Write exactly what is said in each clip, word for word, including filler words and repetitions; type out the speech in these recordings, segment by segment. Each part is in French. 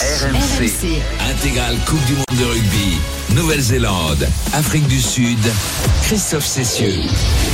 R M C. Intégrale Coupe du monde de rugby. Nouvelle-Zélande, Afrique du Sud, Christophe Cessieux.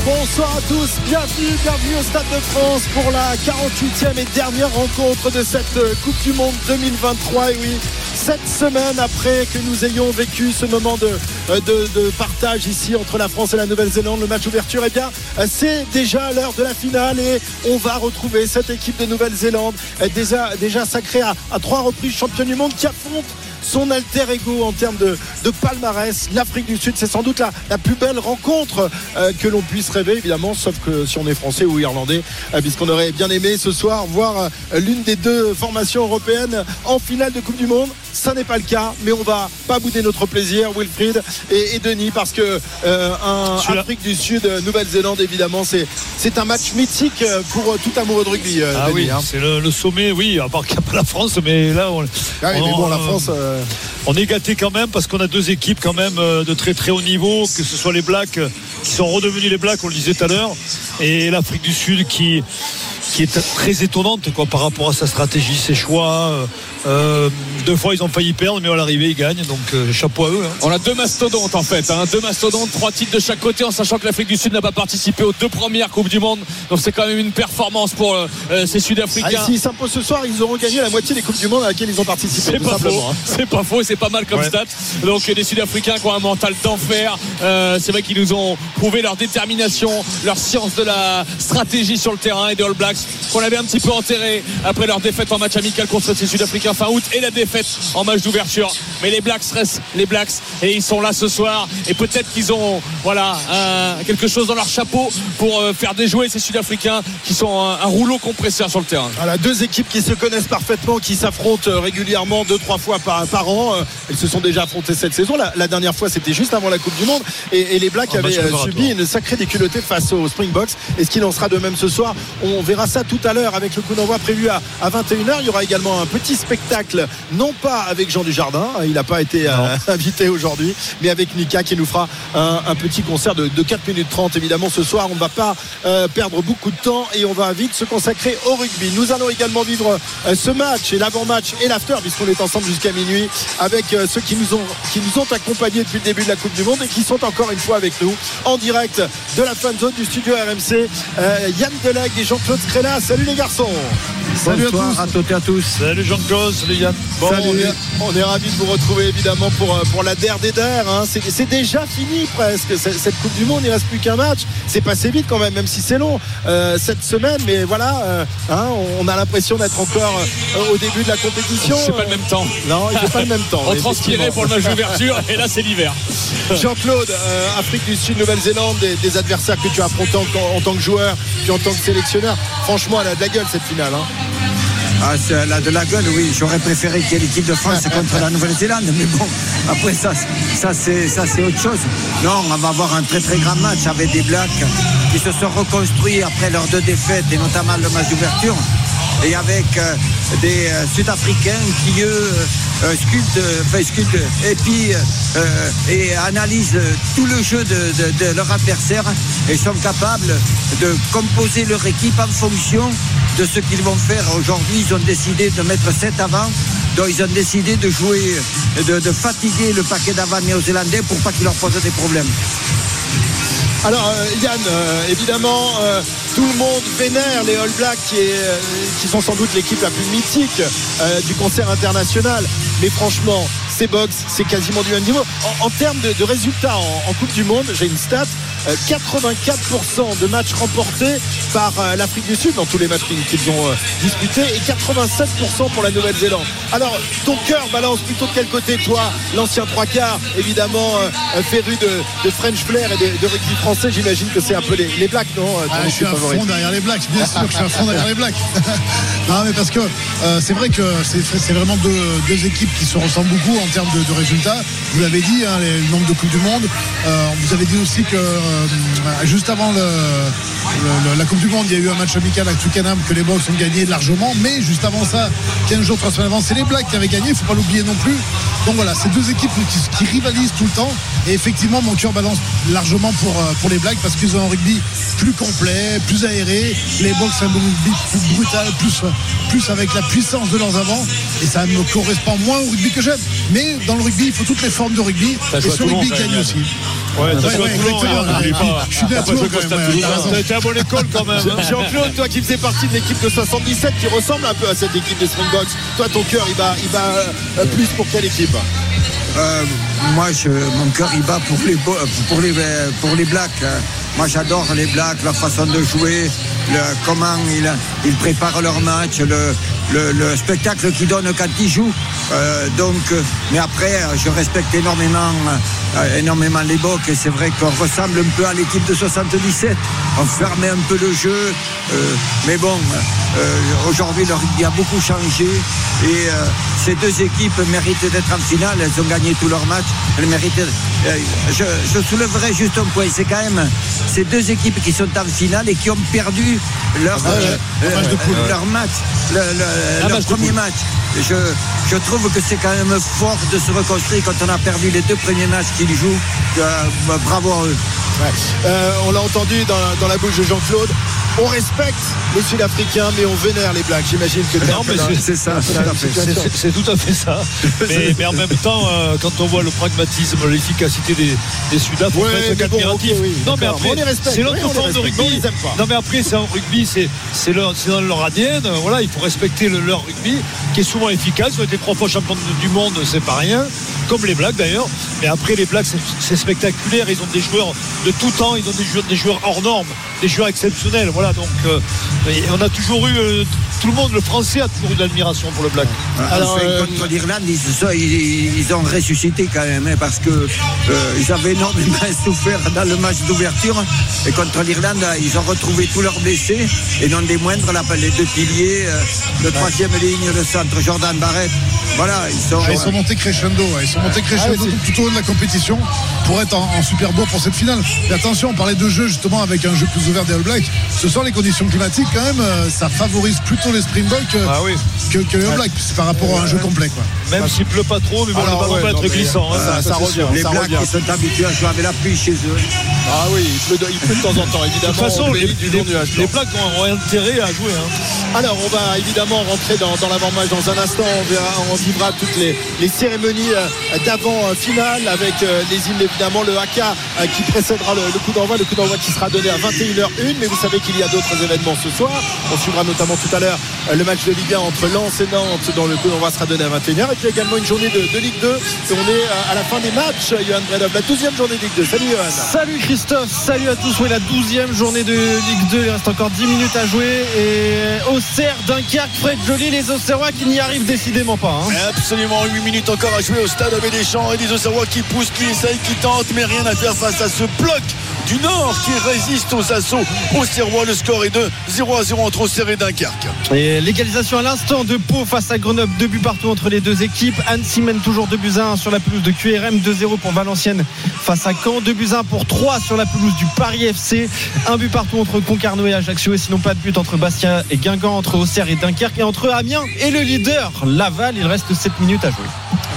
Bonsoir à tous, bienvenue, bienvenue au Stade de France pour la quarante-huitième et dernière rencontre de cette Coupe du monde deux mille vingt-trois. Et oui, sept semaines après que nous ayons vécu ce moment de, de, de partage ici entre la France et la Nouvelle-Zélande, le match ouverture, eh bien, c'est déjà l'heure de la finale et on va retrouver cette équipe de Nouvelle-Zélande déjà, déjà sacrée à, à trois reprises championne du monde qui affronte son alter ego en termes de, de palmarès. L'Afrique du Sud, c'est sans doute la, la plus belle rencontre euh, que l'on puisse rêver, évidemment, sauf que si on est français ou irlandais, euh, puisqu'on aurait bien aimé ce soir voir euh, l'une des deux formations européennes en finale de Coupe du monde. Ça n'est pas le cas, mais on va pas bouder notre plaisir, Wilfried et, et Denis, parce que euh, un Afrique du Sud, Nouvelle-Zélande, évidemment, c'est, c'est un match mythique pour euh, tout amoureux de rugby. Euh, ah Denis, oui, hein. C'est le, le sommet, oui, à part qu'il n'y a pas la France, mais là, on, ah oui, on mais bon, la France. Euh, On est gâté quand même parce qu'on a deux équipes quand même de très très haut niveau, que ce soit les Blacks qui sont redevenus les Blacks, on le disait tout à l'heure, et l'Afrique du Sud qui, qui est très étonnante quoi, par rapport à sa stratégie, ses choix. Euh, deux fois ils ont failli perdre, mais à l'arrivée ils gagnent, donc euh, chapeau à eux. Hein. On a deux mastodontes en fait, hein, deux mastodontes, trois titres de chaque côté, en sachant que l'Afrique du Sud n'a pas participé aux deux premières Coupes du Monde, donc c'est quand même une performance pour euh, ces Sud-Africains. Ah, s'ils s'imposent ce soir, ils auront gagné la moitié des Coupes du Monde à laquelle ils ont participé. C'est pas faux, hein. C'est pas faux, c'est pas mal comme ouais. stat. Donc les Sud-Africains qui ont un mental d'enfer, euh, c'est vrai qu'ils nous ont prouvé leur détermination, leur science de la stratégie sur le terrain, et des All Blacks qu'on avait un petit peu enterré après leur défaite en match amical contre ces Sud-Africains fin août et la défaite en match d'ouverture, mais les Blacks restent les Blacks et ils sont là ce soir, et peut-être qu'ils ont voilà euh, quelque chose dans leur chapeau pour euh, faire déjouer ces Sud-Africains qui sont un, un rouleau compresseur sur le terrain. Voilà, deux équipes qui se connaissent parfaitement, qui s'affrontent régulièrement deux trois fois par, par an. Elles se sont déjà affrontées cette saison, la, la dernière fois c'était juste avant la Coupe du Monde, et, et les Blacks en avaient subi une sacrée déculottée face aux Springboks. Est-ce qu'il en sera de même ce soir? On verra ça tout à l'heure avec le coup d'envoi prévu à, à vingt et une heures. Il y aura également un petit spectacle spectacle, non pas avec Jean Dujardin, il n'a pas été euh, invité aujourd'hui, mais avec Mika qui nous fera un, un petit concert de, de quatre minutes trente. Évidemment ce soir on ne va pas euh, perdre beaucoup de temps et on va vite se consacrer au rugby. Nous allons également vivre euh, ce match et l'avant-match et l'after, puisqu'on est ensemble jusqu'à minuit avec euh, ceux qui nous, ont, qui nous ont accompagnés depuis le début de la Coupe du Monde et qui sont encore une fois avec nous en direct de la fan zone du studio R M C. euh, Yann Delague et Jean-Claude Scrella, salut les garçons. Salut à tous. à toutes et à tous. Salut Jean-Claude. Bon, on, est, on est ravis de vous retrouver évidemment pour, pour la der des der, hein. c'est, c'est déjà fini presque cette, cette Coupe du Monde, il ne reste plus qu'un match. C'est passé vite quand même, même si c'est long euh, cette semaine, mais voilà euh, hein, on a l'impression d'être encore euh, au début de la compétition. C'est pas le même temps. Non, c'est pas le même temps. On transpirait pour le match d'ouverture et là c'est l'hiver. Jean-Claude, euh, Afrique du Sud, Nouvelle-Zélande, des, des adversaires que tu as affrontés en, en tant que joueur puis en tant que sélectionneur, franchement elle a de la gueule cette finale, hein. Ah, c'est la de la gueule, oui. J'aurais préféré qu'il y ait l'équipe de France contre la Nouvelle-Zélande, mais bon, après ça, ça c'est, ça c'est autre chose. Non, on va avoir un très très grand match avec des Blacks qui se sont reconstruits après leurs deux défaites et notamment le match d'ouverture, et avec euh, des euh, Sud-Africains qui eux euh, sculptent, enfin, sculptent et puis euh, et analysent tout le jeu de, de, de leur adversaire et sont capables de composer leur équipe en fonction de ce qu'ils vont faire. Aujourd'hui ils ont décidé de mettre sept avant, donc ils ont décidé de jouer, de, de fatiguer le paquet d'avant néo-zélandais pour pas qu'il leur pose des problèmes. Alors euh, Yann, euh, évidemment euh, tout le monde vénère les All Blacks qui, est, euh, qui sont sans doute l'équipe la plus mythique euh, du concert international, mais franchement ces box c'est quasiment du même niveau en, en termes de, de résultats en, en Coupe du Monde. J'ai une stat, euh, quatre-vingt-quatre pour cent de matchs remportés par euh, l'Afrique du Sud dans tous les matchs qu'ils ont euh, disputés, et quatre-vingt-sept pour cent pour la Nouvelle-Zélande. Alors ton cœur balance plutôt de quel côté, toi, l'ancien trois quarts évidemment euh, féru de, de French Flair et de, de rugby français? J'imagine que c'est un peu les, les Blacks, non? Ah, je suis à fond derrière les Blacks, bien sûr que je suis à fond derrière les Blacks. Non, mais parce que euh, c'est vrai que c'est, c'est vraiment deux, deux équipes qui se ressemblent beaucoup en termes de, de résultats. Vous l'avez dit, hein, les, le nombre de Coupes du Monde. Euh, on vous avait dit aussi que euh, juste avant le, le, le, la Coupe du Monde, il y a eu un match amical à Twickenham que les Box ont gagné largement. Mais juste avant ça, quinze jours, trois semaines avant, c'est les Blacks qui avaient gagné, il ne faut pas l'oublier non plus. Donc voilà, c'est deux équipes qui, qui rivalisent tout le temps. Et effectivement, mon cœur balance largement pour. Euh, pour les Blacks parce qu'ils ont un rugby plus complet, plus aérés, les box un peu plus brutal, plus, plus avec la puissance de leurs avants, et ça me correspond moins au rugby que j'aime. Mais dans le rugby, il faut toutes les formes de rugby, ça et ce rugby gagne aussi. Ouais, ça ouais, joue ouais, à Toulon, n'oublie pas. Je suis bien à Toulon quand même. T'as été à bonne école quand même. Jean-Claude, toi qui faisais partie de l'équipe de soixante-dix-sept, qui ressemble un peu à cette équipe des Springboks, toi ton cœur il bat, il bat euh, plus pour quelle équipe? Euh, moi, je, mon cœur il bat pour les, pour les, pour les Blacks. Moi, j'adore les Blacks, leur façon de jouer, le, comment ils, ils préparent leur match, le, le, le spectacle qu'ils donnent quand ils jouent. Euh, donc, mais après, je respecte énormément, euh, énormément les Bocs, et c'est vrai qu'on ressemble un peu à l'équipe de soixante-dix-sept. On fermait un peu le jeu, euh, mais bon, euh, aujourd'hui, le rugby a beaucoup changé, et euh, ces deux équipes méritent d'être en finale. Elles ont gagné tous leurs matchs. Elles méritent. Euh, je, je soulèverai juste un point, c'est quand même ces deux équipes qui sont en finale et qui ont perdu leur, ah, euh, euh, match, de poule, euh, leur match, le, le, leur match premier match. Je, je trouve que c'est quand même fort de se reconstruire quand on a perdu les deux premiers matchs qu'ils jouent. Euh, bah, bravo à eux. Ouais. Euh, on l'a entendu dans, dans la bouche de Jean-Claude. On respecte les Sud-Africains, mais on vénère les Blacks. J'imagine que non, mais c'est, c'est ça. C'est, c'est, c'est, c'est tout à fait ça. Mais, mais en même temps, euh, quand on voit le pragmatisme, l'efficacité des, des Sud-Africains, ouais, c'est admiratif. Bon, okay, oui, non, mais après, on les respecte. C'est l'autre oui, forme de rugby. Ils aiment pas. Non, mais après, c'est en rugby, c'est, c'est, leur, c'est dans leur A D N. Voilà, il faut respecter le, leur rugby, qui est souvent efficace. Ils ont été trois fois champions du monde, c'est pas rien. Comme les Blacks d'ailleurs. Mais après, les Blacks, c'est, c'est spectaculaire. Ils ont des joueurs de tout temps, ils ont des joueurs, des joueurs hors normes, des joueurs exceptionnels. Voilà, donc euh, on a toujours eu euh, tout le monde, le français a toujours eu de l'admiration pour le Black. Alors, enfin, euh, contre l'Irlande, ils, ils, ils ont ressuscité quand même, hein, parce que euh, ils avaient énormément souffert dans le match d'ouverture, et contre l'Irlande, ils ont retrouvé tous leurs blessés, et non des moindres, là, les deux piliers, euh, le troisième ligne, le centre, Jordan Barrett. Voilà, ils sont, ah, ils sont montés crescendo, ouais, ils sont montés crescendo ah, tout au long de la compétition pour être en, en Super Bowl pour cette finale. Et attention, on parlait de jeu justement avec un jeu plus ouvert des All Blacks. Ce sont les conditions climatiques quand même, ça favorise plutôt les Springboks que, ah oui. que, que les All Blacks. C'est par rapport à un jeu complet, quoi. Même s'il pleut pas trop, mais bon, alors, le ballon ouais, peut être glissant. Euh, hein, ça, ça, ça revient. Les ça Blacks revient. Qui sont habitués à jouer avec la pluie chez eux. Ah oui, il pleut, il pleut de temps en temps, évidemment. De toute façon, les, du les, nuage, les Blacks ont, ont intérêt à jouer. Hein. Alors, on va évidemment rentrer dans, dans l'avant-match dans un instant. On, verra, on vivra toutes les, les cérémonies d'avant-finale avec les hymnes, évidemment, le haka qui précédera le, le coup d'envoi. Le coup d'envoi qui sera donné à vingt et une heures une, mais vous savez qu'il y a d'autres événements ce soir. On suivra notamment tout à l'heure le match de Ligue un entre Lens et Nantes, dont le coup d'envoi sera donné à vingt et une heures. Et puis également une journée de, de Ligue deux. Et on est à la fin des matchs, Johan Bredov, la douzième journée de Ligue deux. Salut Johan. Salut Christophe, salut à tous. Oui, la douzième journée de Ligue deux. Il reste encore dix minutes à jouer. Et Auxerre, Dunkerque, Fred Joly, les Auxerrois qui n'y arrivent décidément pas. Hein. Absolument, huit minutes encore à jouer au stade Abbé Deschamps. Et des Auxerrois qui poussent, qui essayent, qui tentent, mais rien à faire face à ce bloc du Nord qui résiste aux assauts auxerrois. Le score est de zéro à zéro entre Auxerre et Dunkerque. Et l'égalisation à l'instant de Pau face à Grenoble, deux buts partout entre les deux équipes. Annecy mène toujours deux buts à un sur la pelouse de Q R M, deux zéro pour Valenciennes face à Caen, deux buts à un pour Troyes sur la pelouse du Paris F C, un but partout entre Concarneau et Ajaccio, et sinon pas de but entre Bastia et Guingamp, entre Auxerre et Dunkerque, et entre Amiens et le leader Laval. Il reste sept minutes à jouer.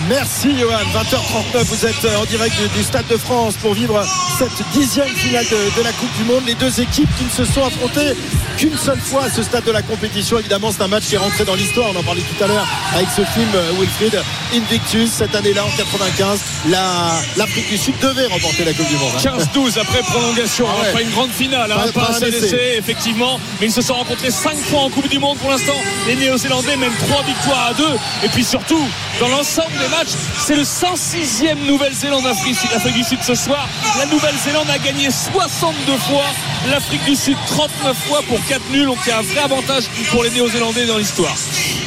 Merci Johan, vingt heures trente-neuf, vous êtes en direct du, du Stade de France pour vivre cette dixième finale de, de la Coupe du Monde. Les deux équipes qui ne se sont affrontées qu'une seule fois à ce stade de la compétition. Évidemment, c'est un match qui est rentré dans l'histoire, on en parlait tout à l'heure avec ce film Wilfried, Invictus. Cette année-là, en quatre-vingt-quinze, la, l'Afrique du Sud devait remporter la Coupe du Monde. Hein. quinze douze après prolongation, ah ouais. Après une grande finale, pas, hein, pas, pas un essai effectivement, mais ils se sont rencontrés cinq fois en Coupe du Monde pour l'instant. Les Néo-Zélandais mènent trois victoires à deux, et puis surtout, dans l'ensemble des matchs, c'est le cent sixième Nouvelle-Zélande Afrique du Sud ce soir. La Nouvelle-Zélande a gagné soixante-deux fois, l'Afrique du Sud trente-neuf fois pour quatre nuls. Donc il y a un vrai avantage pour les Néo-Zélandais dans l'histoire.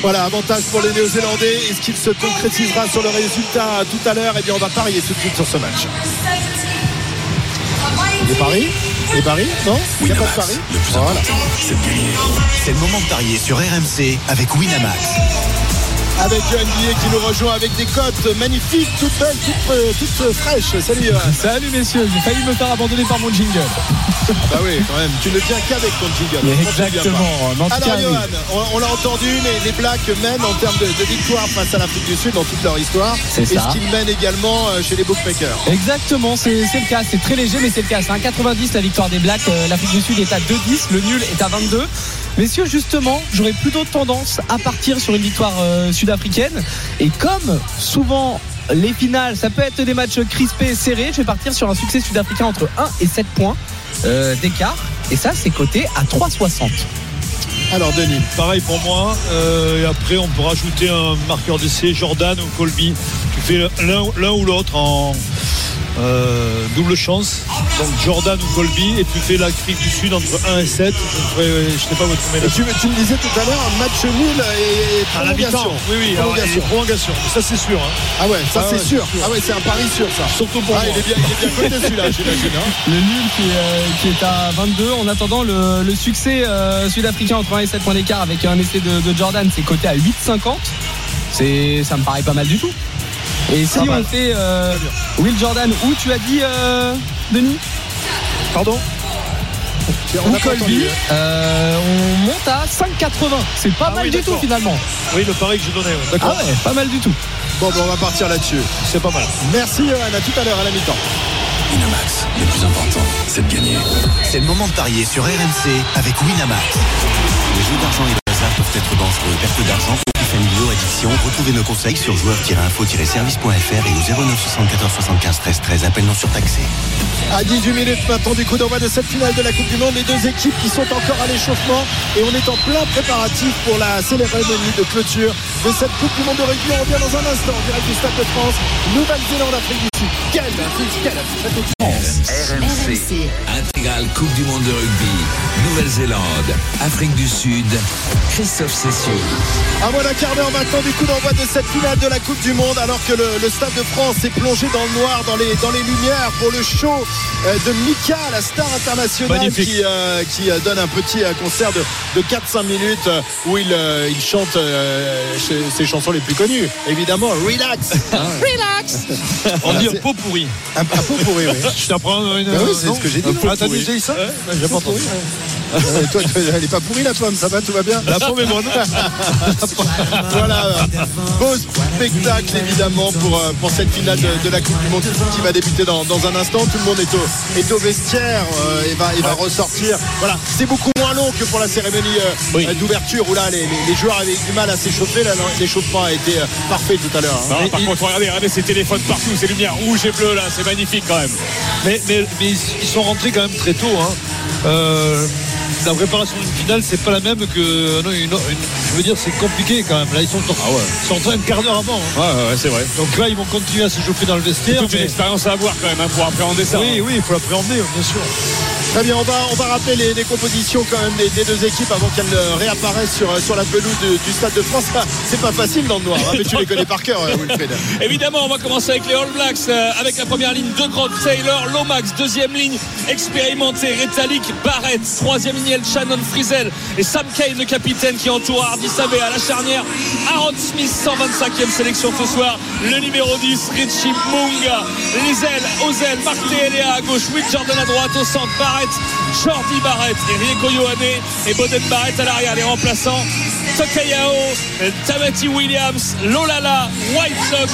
Voilà, avantage pour les Néo-Zélandais. Est-ce qu'il se concrétisera sur le résultat tout à l'heure? Eh bien, on va parier tout de suite sur ce match. Les paris Les paris Non Il n'y a pas de paris. Le plus important, voilà. C'est le moment de parier sur R M C avec Winamax. avec Johan Guillet qui nous rejoint avec des cotes magnifiques, toutes belles, toutes, toutes fraîches. Salut Johan. Salut messieurs, j'ai failli me faire abandonner par mon jingle. Bah oui, quand même, tu ne tiens qu'avec ton jingle. Exactement. Alors Johan, on, on l'a entendu, les, les Blacks mènent en termes de, de victoire face à l'Afrique du Sud dans toute leur histoire. C'est et ça. Ce qu'ils mènent également chez les bookmakers. Exactement, c'est, c'est le cas, c'est très léger mais c'est le cas. C'est un virgule quatre-vingt-dix la victoire des Blacks, l'Afrique du Sud est à deux virgule dix, le nul est à vingt-deux. Messieurs, justement, j'aurais plutôt tendance à partir sur une victoire euh, sud-africaine. Et comme souvent les finales, ça peut être des matchs crispés, serrés, je vais partir sur un succès sud-africain entre un et sept points euh, d'écart. Et ça, c'est coté à trois virgule soixante. Alors Denis, pareil pour moi. Euh, et après, on peut rajouter un marqueur d'essai, Jordan ou Kolbe. Tu fais l'un, l'un ou l'autre en Euh, double chance, donc Jordan ou Kolbe, et tu fais l'Afrique du Sud entre un et sept. Je ne sais pas où tu mets là. Tu, tu me disais tout à l'heure un match nul et prolongation. Oui, oui, prolongation. Alors, prolongation. Ça c'est sûr. Hein. Ah ouais, ça ah c'est, ouais, sûr. c'est sûr. Ah ouais, c'est un pari sûr ça. Surtout pour ah, moi. Il est bien, il est bien côté celui-là, j'imagine. Hein. Le nul qui, euh, qui est à vingt-deux. En attendant, le, le succès euh, sud-africain entre un et sept points d'écart avec un essai de, de Jordan, c'est coté à huit virgule cinquante. C'est, ça me paraît pas mal du tout. Et si on fait euh, Will Jordan, où tu as dit euh, Denis ? Pardon ? On, a Kolbe, entendu, hein. euh, on monte à cinq virgule quatre-vingts. C'est pas ah mal oui, du d'accord. tout finalement. Oui, le pari que j'ai donné. Ouais. D'accord. Ah ouais, pas mal du tout. Bon, ben on va partir là-dessus. C'est pas mal. Merci Johan, à tout à l'heure à la mi-temps. Winamax, le plus important, c'est de gagner. C'est le moment de parier sur R M C avec Winamax. Les jeux d'argent et d'argent peuvent être dangereux. Perte d'argent, familiaux, addiction. Retrouvez nos conseils sur joueurs-info-service.fr et au zéro neuf soixante-quatorze soixante-quinze treize treize. Appel non surtaxé. À dix-huit minutes maintenant du coup d'envoi de cette finale de la Coupe du Monde, les deux équipes qui sont encore à l'échauffement et on est en plein préparatif pour la cérémonie de clôture de cette Coupe du Monde de rugby. On revient dans un instant en direct du Stade de France, Nouvelle-Zélande, Afrique du Sud. Quelle Afrique, quelle Afrique R M C, intégrale Coupe du Monde de rugby, Nouvelle-Zélande, Afrique du Sud, Christophe Cessieux. Ah voilà, quart d'heure maintenant du coup d'envoi de cette finale de la Coupe du Monde, alors que le, le Stade de France est plongé dans le noir, dans les, dans les lumières pour le show de Mika, la star internationale qui, euh, qui donne un petit concert de, de quatre à cinq minutes où il, euh, il chante euh, ses chansons les plus connues, évidemment, Relax. Relax. On dit un pot pourri. Un, un pot pourri, oui. Je t'apprends une. Ben oui, c'est non, ce que j'ai dit. Ah, t'as déjà dit ça ? Ouais, ben, j'ai pas entendu. Euh, toi, elle est pas pourrie la pomme, ça va, tout va bien. La pomme est bonne. Voilà, beau spectacle évidemment pour, pour cette finale de, de la Coupe du Monde qui va débuter dans, dans un instant. Tout le monde est au, est au vestiaire euh, et va, et va ouais. ressortir. Voilà, c'est beaucoup moins long que pour la cérémonie euh, oui. d'ouverture où là les, les, les joueurs avaient du mal à s'échauffer. Là, l'échauffement a été euh, parfait tout à l'heure. Hein. Non, par il... contre, regardez, regardez ces téléphones partout, ces lumières rouges et bleues là, c'est magnifique quand même. Mais, mais, mais ils sont rentrés quand même très tôt. Hein. Euh... La préparation d'une finale, c'est pas la même que. Non, une, une, je veux dire, c'est compliqué quand même. Là, ils sont en ah ouais. train un quart d'heure avant. Hein. Ouais, ouais, c'est vrai. Donc là, ils vont continuer à se chauffer dans le vestiaire. C'est toute mais... une expérience à avoir quand même hein, pour appréhender ça. Oui, hein. oui, il faut l'appréhender, bien sûr. Très bien, on va, on va rappeler les, les compositions quand même des, des deux équipes avant qu'elles ne réapparaissent sur, sur la pelouse de, du Stade de France. Ah, c'est pas facile dans le noir, hein, mais tu les connais par cœur, Wilfried. Évidemment, on va commencer avec les All Blacks, euh, avec la première ligne de Grotte, Taylor Lomax, deuxième ligne expérimentée, Retallick, Barrett, troisième ligne Shannon Frizel et Sam Cane, le capitaine qui entoure Hardy Savé à la charnière. Aaron Smith, cent vingt-cinquième sélection ce soir, le numéro dix, Richie Munga Liesel, Ozel Marthé à gauche, Will Jordan à droite, au centre Barrett, Jordan Barrett et Riego Yohane et Boden Barrett à l'arrière, les remplaçants Takayao, Tamati Williams, Lolala White Lock,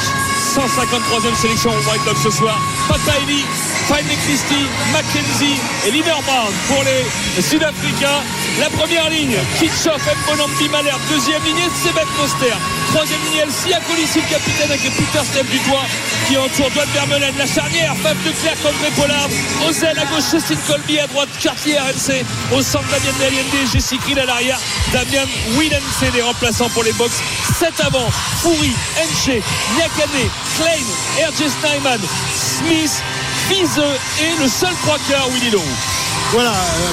cent cinquante-troisième sélection White Lock ce soir, Fataheli Heinrich, Christie Mackenzie et Liverbrown pour les Sud-Africains. La première ligne Kitschop, Mbonambi Malherbe, deuxième ligne Sebet Poster, troisième ligne Elsie à Kolisi, le capitaine avec les Peter Step du doigt qui entoure Douane Vermelaine, la charnière Fab Leclerc, Kolbe Pollard, Ozel à gauche, Cécile Kolbe à droite, Cartier R M C au centre, Damien Delague, Jesse Krill à l'arrière, Damien Willemse, les remplaçants pour les box, sept avant Fouri, Enche, Nyakane, Klein, R J Steinman, Smith, Fiseux et le seul trois quarts Willy Leroux. Voilà,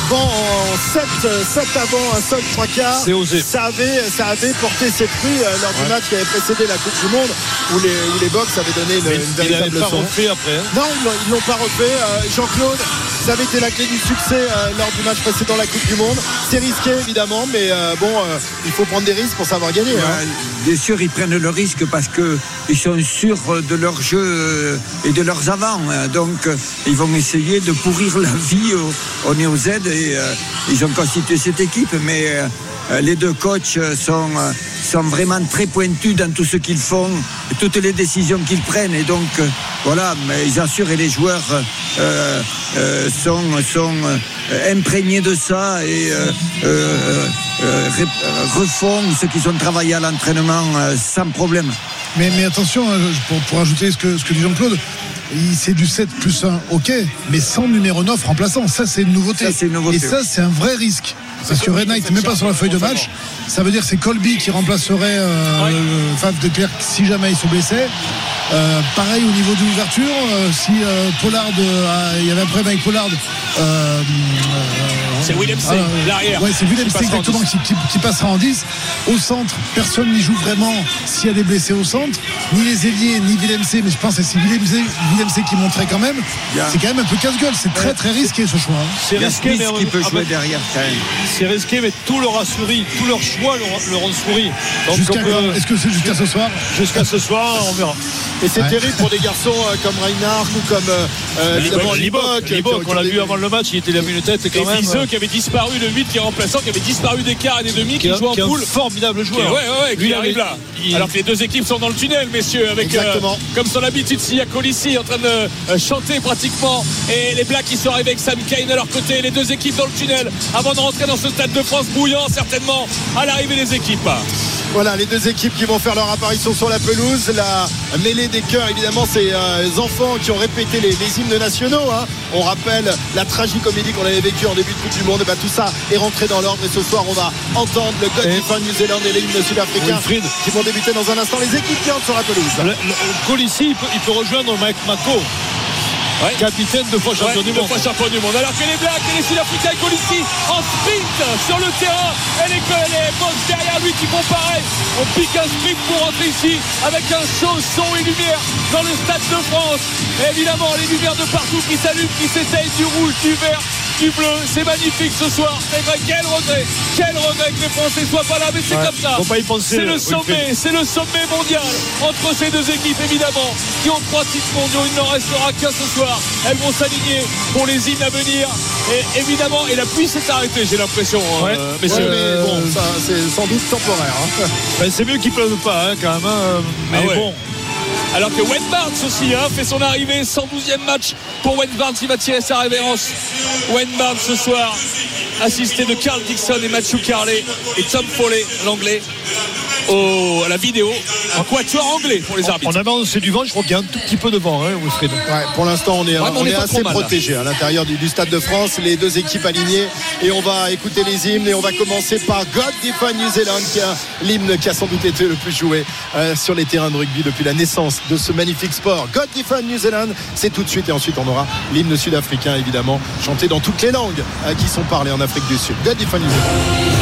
bon, en sept avant, un seul trois quarts. C'est osé. Ça avait, ça avait porté ses fruits euh, lors ouais. du match qui avait précédé la Coupe du Monde, où les, où les box avaient donné le, une véritable leçon. Ils ne l'ont pas refait après. Hein. Non, ils ne l'ont, l'ont pas refait. Euh, Jean-Claude, ça avait été la clé du succès euh, lors du match précédent la Coupe du Monde. C'est risqué évidemment, mais euh, bon, euh, il faut prendre des risques pour savoir gagner. Bien hein. sûr, ils prennent le risque parce qu'ils sont sûrs de leur jeu et de leurs avants. Donc, ils vont essayer de pourrir la vie au, au Néo-Z et euh, ils ont constitué cette équipe, mais euh, les deux coachs sont, sont vraiment très pointus dans tout ce qu'ils font, toutes les décisions qu'ils prennent. Et donc, voilà, ils assurent et les joueurs euh, euh, sont, sont imprégnés de ça et euh, euh, euh, refont ce qu'ils ont travaillé à l'entraînement euh, sans problème. Mais, mais attention, pour, pour ajouter ce que, ce que dit Jean-Claude, c'est du sept plus un, ok, mais sans numéro neuf remplaçant. Ça, c'est une nouveauté. Ça, c'est une nouveauté. Et ça, c'est un vrai risque. Parce que Reina n'était même pas sur la feuille de match. Ça veut dire que c'est Kolbe qui remplacerait euh, ouais. le Faf de Clerc si jamais il se blessait. Euh, pareil au niveau de l'ouverture, euh, si euh, Pollard, euh, il y avait un problème avec Pollard. Euh, euh, c'est William C, euh, l'arrière. Ouais, c'est William C exactement qui, qui, qui passera en dix. Au centre, personne n'y joue vraiment s'il y a des blessés au centre. Ni les ailiers, ni William C, mais je pense que c'est William C, William C qui montrait quand même. Yeah. C'est quand même un peu casse-gueule. C'est très très risqué ce choix. Hein. C'est risqué, mais on qui peut jouer derrière quand même. C'est risqué, mais tout leur a souri, tout leur choix leur, leur a souri. Donc, jusqu'à peut... Est-ce que c'est jusqu'à ce soir? Jusqu'à ce soir, on verra. Et c'est ouais. terrible pour des garçons comme Reinhardt ou comme euh, Libok, Libok, Libok on l'a vu avant le match, il était là une tête quand et même. Viseux qui avait disparu, le huit qui est remplaçant, qui avait disparu des quarts et des demi, qui, qui joue en poule. Formidable joueur. Ouais, ouais, ouais, qui arrive là. Il... Alors que les deux équipes sont dans le tunnel, messieurs, avec euh, comme son habitude, s'il y a Kolisi en train de chanter pratiquement. Et les Blacks qui sont arrivés avec Sam Cane à leur côté, les deux équipes dans le tunnel avant de rentrer dans ce Stade de France bouillant certainement à l'arrivée des équipes. Voilà les deux équipes qui vont faire leur apparition sur la pelouse. La mêlée des cœurs, évidemment, ces euh, enfants qui ont répété les, les hymnes nationaux. Hein. On rappelle la tragicomédie qu'on avait vécue en début de Coupe du Monde. Et bien, tout ça est rentré dans l'ordre. Et ce soir, on va entendre le code du fin de Nouvelle-Zélande et les hymnes sud-africains Wilfried. Qui vont débuter dans un instant. Les équipes qui entrent sur la pelouse. Le, le Kolisi, il peut, il peut rejoindre Mike Mako. Ouais. Capitaine de fois champion ouais, du monde. Fois champion du monde. Alors que les Blacks et les Sud-Africains et Kolisi en sprint sur le terrain. Et les, les box derrière lui qui font pareil. On pique un sprint pour rentrer ici avec un show, son et lumière dans le Stade de France. Et évidemment, les lumières de partout qui s'allument, qui s'essayent du rouge, du vert, du bleu. C'est magnifique ce soir. C'est vrai, quel regret. Quel regret que les Français soient pas là. Mais c'est ouais, comme ça. Faut pas y penser, c'est le sommet. C'est le sommet mondial entre ces deux équipes, évidemment, qui ont trois titres mondiaux. Il n'en restera qu'un ce soir. Elles vont s'aligner pour les hymnes à venir et évidemment et la pluie s'est arrêtée, j'ai l'impression ouais. euh, mais, ouais, c'est, mais euh, bon ça, c'est sans doute temporaire hein. Ben, c'est mieux qu'il pleuve pas hein, quand même hein. Mais ah ouais. bon alors que Wayne Barnes aussi hein, fait son arrivée, cent douzième match pour Wayne Barnes, il va tirer sa révérence. Wayne Barnes ce soir assisté de Carl Dixon et Matthew Carley et Tom Foley l'anglais au, à la vidéo, un quatuor anglais pour les arbitres. On avance, c'est du vent, je crois qu'il y a un tout petit peu de vent, hein, Wilfried. Ouais, pour l'instant, on est, ouais, on on est, est assez protégé à l'intérieur du, du Stade de France, les deux équipes alignées. Et on va écouter les hymnes et on va commencer par God Defend New Zealand, qui a l'hymne qui a sans doute été le plus joué euh, sur les terrains de rugby depuis la naissance de ce magnifique sport. God Defend New Zealand, c'est tout de suite. Et ensuite, on aura l'hymne sud-africain, évidemment, chanté dans toutes les langues euh, qui sont parlées en Afrique du Sud. God Defend New Zealand.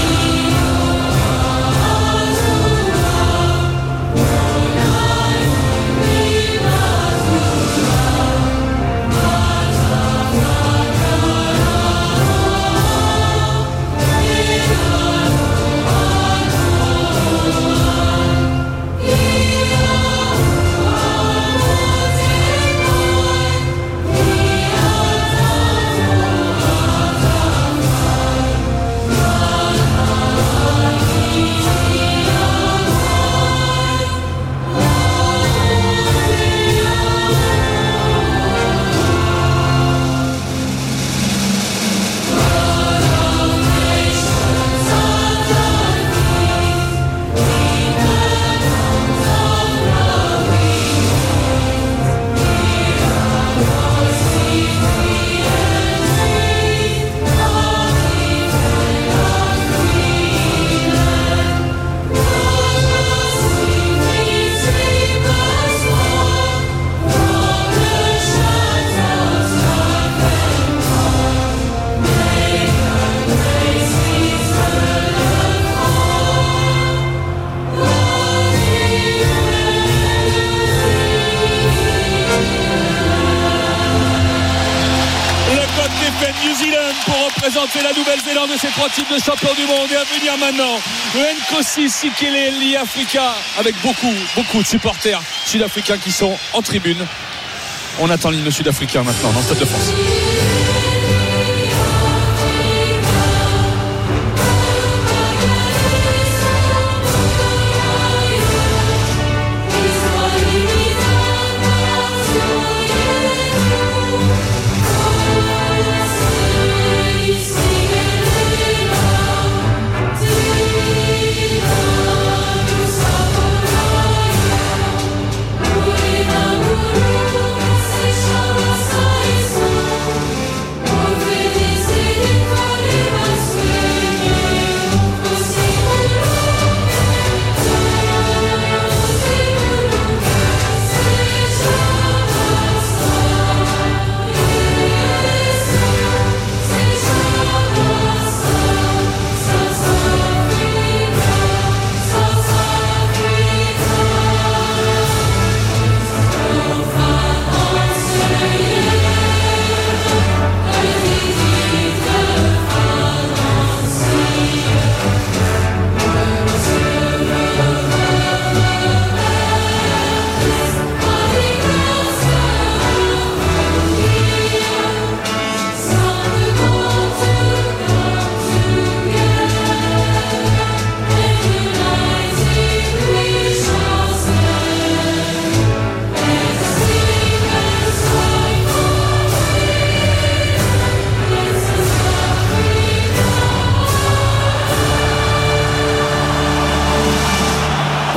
représente, c'est la Nouvelle-Zélande de ces trois titres de champion du monde. Et à venir maintenant, le Nkosi Sikeleli Africa, avec beaucoup, beaucoup de supporters sud-africains qui sont en tribune. On attend l'hymne sud-africain maintenant dans le Stade de France.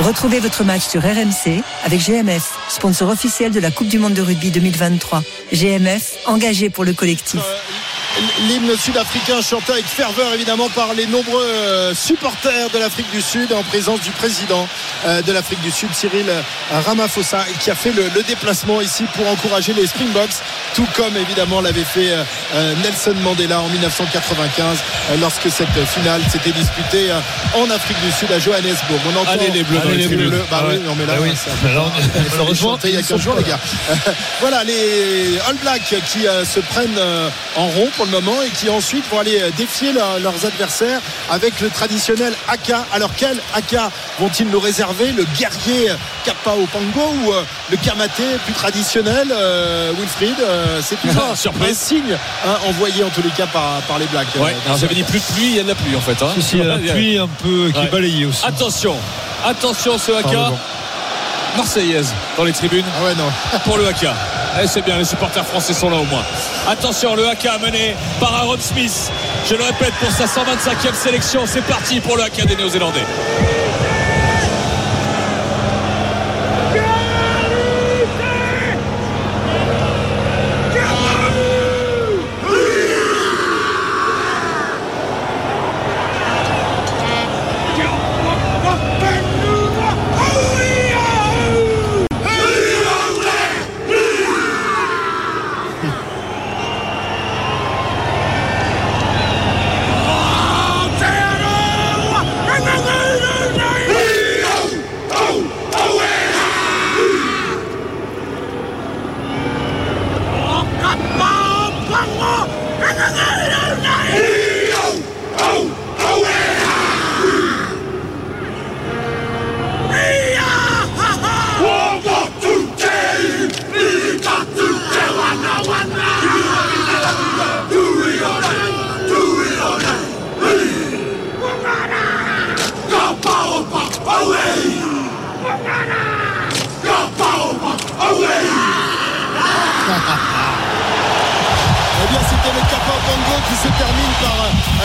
Retrouvez votre match sur R M C avec G M F, sponsor officiel de la Coupe du monde de rugby deux mille vingt-trois. G M F, engagé pour le collectif. L'hymne sud-africain chanté avec ferveur évidemment par les nombreux supporters de l'Afrique du Sud en présence du président de l'Afrique du Sud, Cyril Ramaphosa, qui a fait le, le déplacement ici pour encourager les Springboks, tout comme évidemment l'avait fait Nelson Mandela en mille neuf cent quatre-vingt-quinze lorsque cette finale s'était disputée en Afrique du Sud à Johannesburg. On entend allez les bleus, allez les, les bleus. bleus. Bah, ah ouais. oui, non mais là, ah oui. ça, Alors, malheureusement, il y a quinze jours les gars. Voilà les All Blacks qui se prennent en rond pour le moment et qui ensuite vont aller défier leur, leurs adversaires avec le traditionnel haka. Alors quel haka vont-ils nous réserver? Le guerrier Kapao Pango ou euh, le Kamaté plus traditionnel euh, Wilfried euh, c'est toujours un, un signe hein, envoyé en tous les cas par, par les Blacks. Ouais. Euh, J'avais dit plus de pluie, il y a de la pluie en fait. Hein. Si, si, il y a de la pluie un peu qui ouais. balayait aussi. Attention, attention ce haka. Ah, bon. Marseillaise dans les tribunes ah ouais, non. pour le haka. Et c'est bien, les supporters français sont là au moins. Attention, le haka mené par Aaron Smith. Je le répète, pour sa cent vingt-cinquième sélection, c'est parti pour le haka des Néo-Zélandais.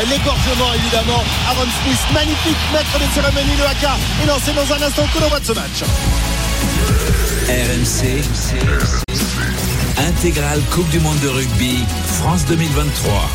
L'égorgement évidemment. Aaron Smith, magnifique maître des cérémonies, le haka est lancé dans un instant. Coup d'envoi de ce match. R M C, intégrale Coupe du monde de rugby France deux mille vingt-trois.